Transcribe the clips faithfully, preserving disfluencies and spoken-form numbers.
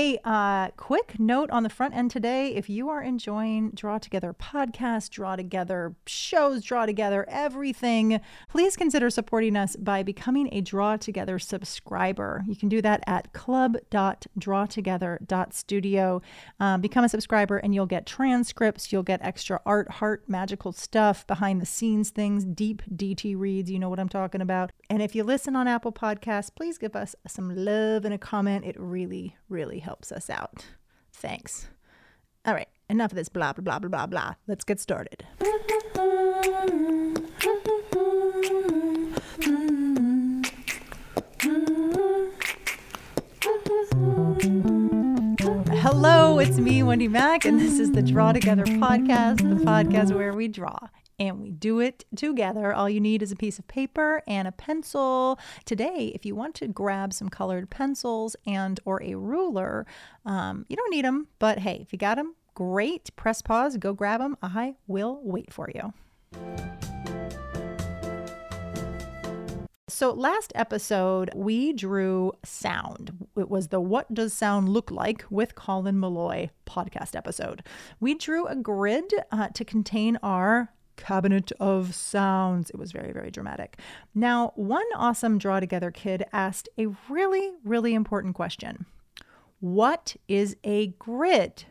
Hey, uh, quick note on the front end today. If you are enjoying DrawTogether podcasts, DrawTogether shows, DrawTogether everything, please consider supporting us by becoming a DrawTogether subscriber. You can do that at club dot draw together dot studio. Um, become a subscriber and you'll get transcripts, you'll get extra art, heart, magical stuff, behind the scenes things, deep D T reads, you know what I'm talking about. And if you listen on Apple Podcasts, please give us some love and a comment. It really, really helps us out. Thanks. All right, enough of this blah, blah, blah, blah, blah, blah. Let's get started. Hello, it's me, Wendy Mack, and this is the Draw Together podcast, the podcast where we draw. And we do it together. All you need is a piece of paper and a pencil. Today, if you want to grab some colored pencils and or a ruler, um, you don't need them, but hey, if you got them, great. Press pause, go grab them. I will wait for you. So last episode, we drew sound. It was the What Does Sound Look Like with Colin Malloy podcast episode. We drew a grid uh, to contain our cabinet of sounds. It was very, very dramatic. Now, one awesome Draw Together kid asked a really, really important question. What is a grid?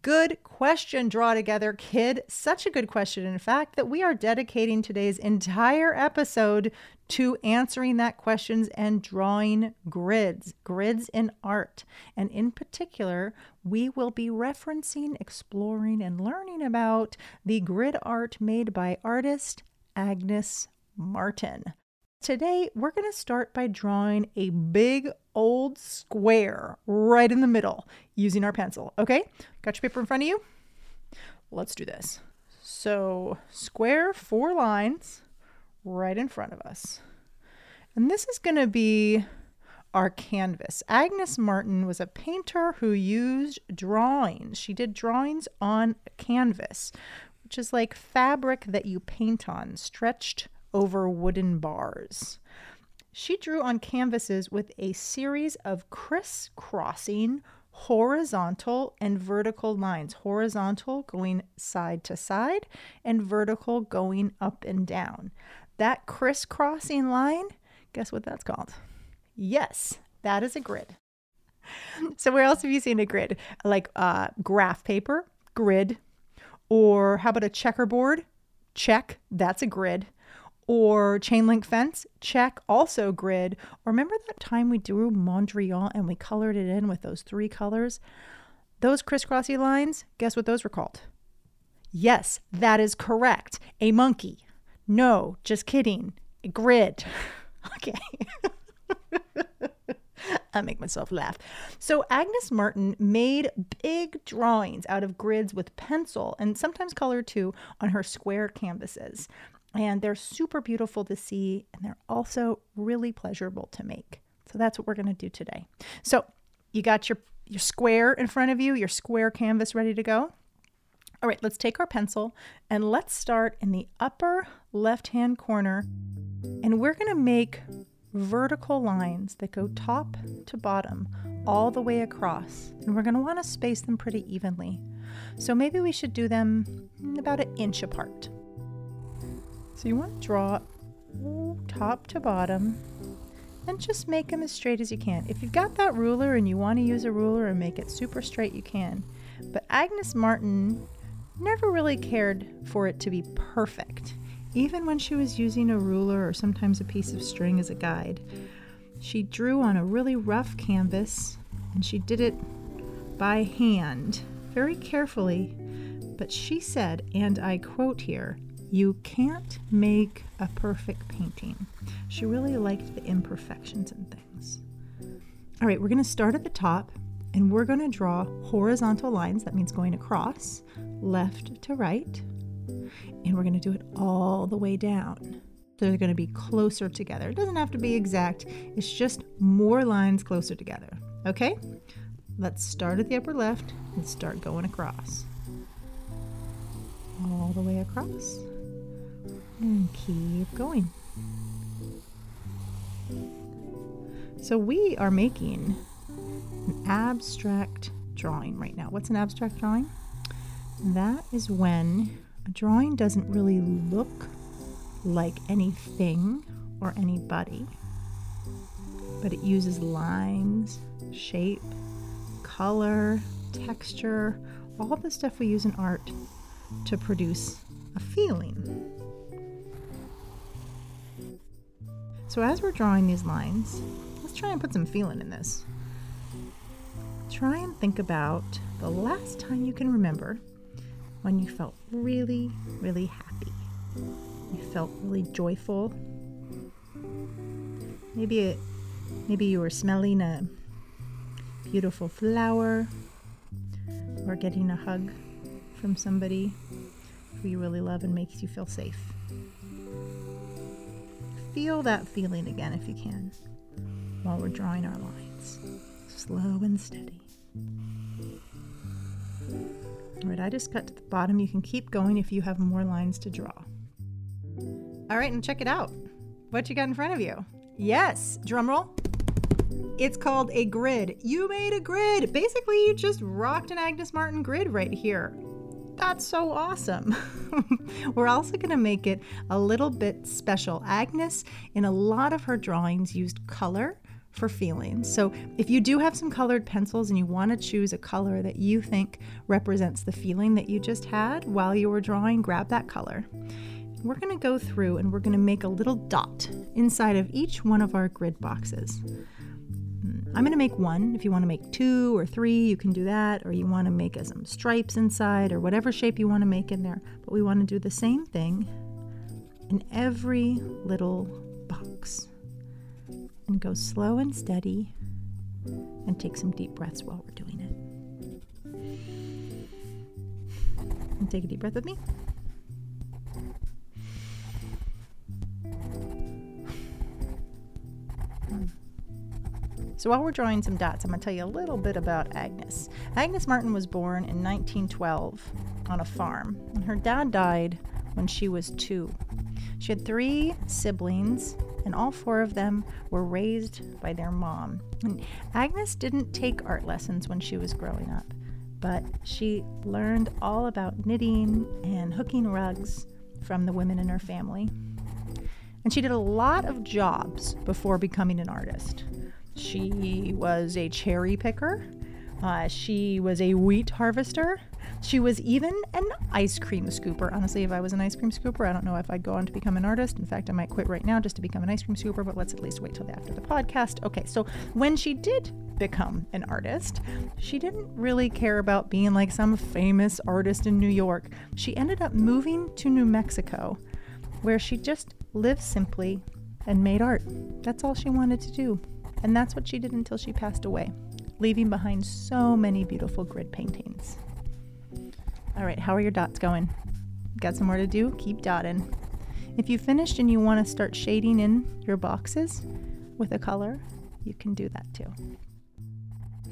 Good question, Draw Together kid. Such a good question, in fact, that we are dedicating today's entire episode to answering that question and drawing grids, grids in art. And in particular, we will be referencing, exploring, and learning about the grid art made by artist Agnes Martin. Today, we're going to start by drawing a big old square right in the middle using our pencil. Okay, got your paper in front of you? Let's do this. So square, four lines right in front of us. And this is going to be our canvas. Agnes Martin was a painter who used drawings. She did drawings on canvas, which is like fabric that you paint on, stretched over wooden bars. She drew on canvases with a series of crisscrossing horizontal and vertical lines. Horizontal going side to side and vertical going up and down. That crisscrossing line, guess what that's called? Yes, that is a grid. So where else have you seen a grid? Like uh, graph paper, grid. Or how about a checkerboard? Check, that's a grid. Or chain link fence, check, also grid. Or remember that time we drew Mondrian and we colored it in with those three colors? Those crisscrossy lines, guess what those were called? Yes, that is correct. A monkey. No, just kidding. A grid. Okay. I make myself laugh. So Agnes Martin made big drawings out of grids with pencil and sometimes color too on her square canvases. And they're super beautiful to see, and they're also really pleasurable to make. So that's what we're going to do today. So you got your, your square in front of you, your square canvas ready to go. All right, let's take our pencil, and let's start in the upper left-hand corner. And we're going to make vertical lines that go top to bottom all the way across. And we're going to want to space them pretty evenly. So maybe we should do them about an inch apart. So you want to draw top to bottom and just make them as straight as you can. If you've got that ruler and you want to use a ruler and make it super straight, you can. But Agnes Martin never really cared for it to be perfect. Even when she was using a ruler or sometimes a piece of string as a guide, she drew on a really rough canvas and she did it by hand, very carefully. But she said, and I quote here, "You can't make a perfect painting." She really liked the imperfections in things. All right, we're going to start at the top, and we're going to draw horizontal lines. That means going across, left to right. And we're going to do it all the way down. They're going to be closer together. It doesn't have to be exact. It's just more lines closer together. Okay? Let's start at the upper left and start going across. All the way across. And keep going. So we are making an abstract drawing right now. What's an abstract drawing? That is when a drawing doesn't really look like anything or anybody, but it uses lines, shape, color, texture, all the stuff we use in art to produce a feeling. So as we're drawing these lines, let's try and put some feeling in this. Try and think about the last time you can remember when you felt really, really happy. You felt really joyful. Maybe it, maybe you were smelling a beautiful flower or getting a hug from somebody who you really love and makes you feel safe. Feel that feeling again if you can while we're drawing our lines. Slow and steady. All right, I just cut to the bottom. You can keep going if you have more lines to draw. All right, and check it out. What you got in front of you? Yes, drum roll. It's called a grid. You made a grid. Basically, you just rocked an Agnes Martin grid right here. That's so awesome. We're also going to make it a little bit special. Agnes, in a lot of her drawings, used color for feelings. So if you do have some colored pencils and you want to choose a color that you think represents the feeling that you just had while you were drawing, grab that color. We're going to go through and we're going to make a little dot inside of each one of our grid boxes. I'm going to make one. If you want to make two or three, you can do that, or you want to make some stripes inside or whatever shape you want to make in there. But we want to do the same thing in every little box. And go slow and steady and take some deep breaths while we're doing it. And take a deep breath with me. So while we're drawing some dots, I'm going to tell you a little bit about Agnes. Agnes Martin was born in nineteen twelve on a farm, and her dad died when she was two. She had three siblings, and all four of them were raised by their mom. And Agnes didn't take art lessons when she was growing up, but she learned all about knitting and hooking rugs from the women in her family. And she did a lot of jobs before becoming an artist. She was a cherry picker. Uh, she was a wheat harvester. She was even an ice cream scooper. Honestly, if I was an ice cream scooper, I don't know if I'd go on to become an artist. In fact, I might quit right now just to become an ice cream scooper, but let's at least wait till after the podcast. Okay, so when she did become an artist, she didn't really care about being like some famous artist in New York. She ended up moving to New Mexico, where she just lived simply and made art. That's all she wanted to do. And that's what she did until she passed away, leaving behind so many beautiful grid paintings. All right, how are your dots going? Got some more to do? Keep dotting. If you finished and you want to start shading in your boxes with a color, you can do that too.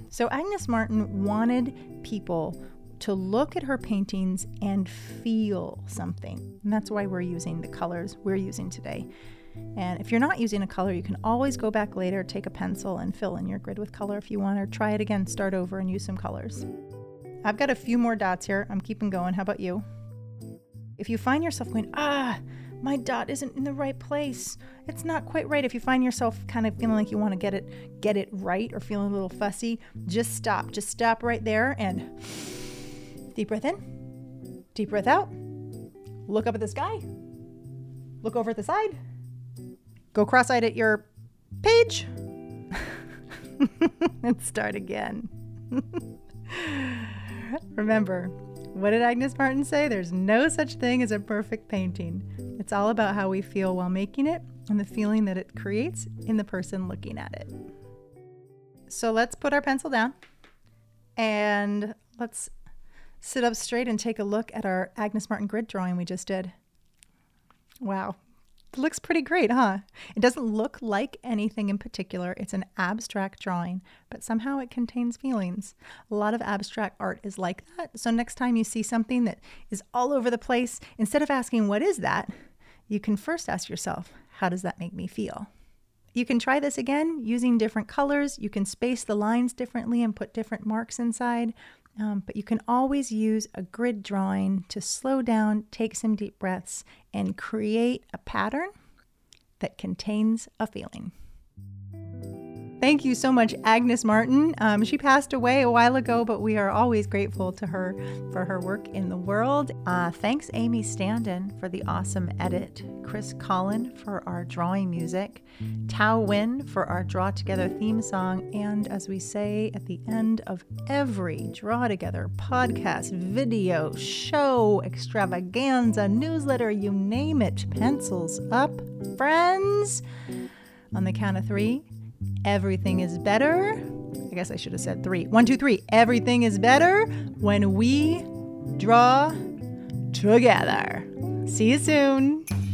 So Agnes Martin wanted people to look at her paintings and feel something. And that's why we're using the colors we're using today. And if you're not using a color, you can always go back later, take a pencil and fill in your grid with color if you want, or try it again, start over and use some colors. I've got a few more dots here. I'm keeping going. How about you? If you find yourself going, ah, my dot isn't in the right place. It's not quite right. If you find yourself kind of feeling like you want to get it, get it right or feeling a little fussy, just stop. Just stop right there and deep breath in, deep breath out. Look up at the sky. Look over at the side. Go cross-eyed at your page and start again. Remember, what did Agnes Martin say? There's no such thing as a perfect painting. It's all about how we feel while making it and the feeling that it creates in the person looking at it. So let's put our pencil down and let's sit up straight and take a look at our Agnes Martin grid drawing we just did. Wow. It looks pretty great, huh? It doesn't look like anything in particular. It's an abstract drawing, but somehow it contains feelings. A lot of abstract art is like that. So next time you see something that is all over the place, instead of asking, what is that? You can first ask yourself, how does that make me feel? You can try this again using different colors. You can space the lines differently and put different marks inside. Um, but you can always use a grid drawing to slow down, take some deep breaths, and create a pattern that contains a feeling. Thank you so much, Agnes Martin. Um, she passed away a while ago, but we are always grateful to her for her work in the world. Uh, thanks, Amy Standen, for the awesome edit. Chris Collin for our drawing music. Tao Win for our Draw Together theme song. And as we say at the end of every Draw Together podcast, video, show, extravaganza, newsletter, you name it, pencils up, friends. On the count of three, everything is better. I guess I should have said three. One, two, three. Everything is better when we draw together. See you soon.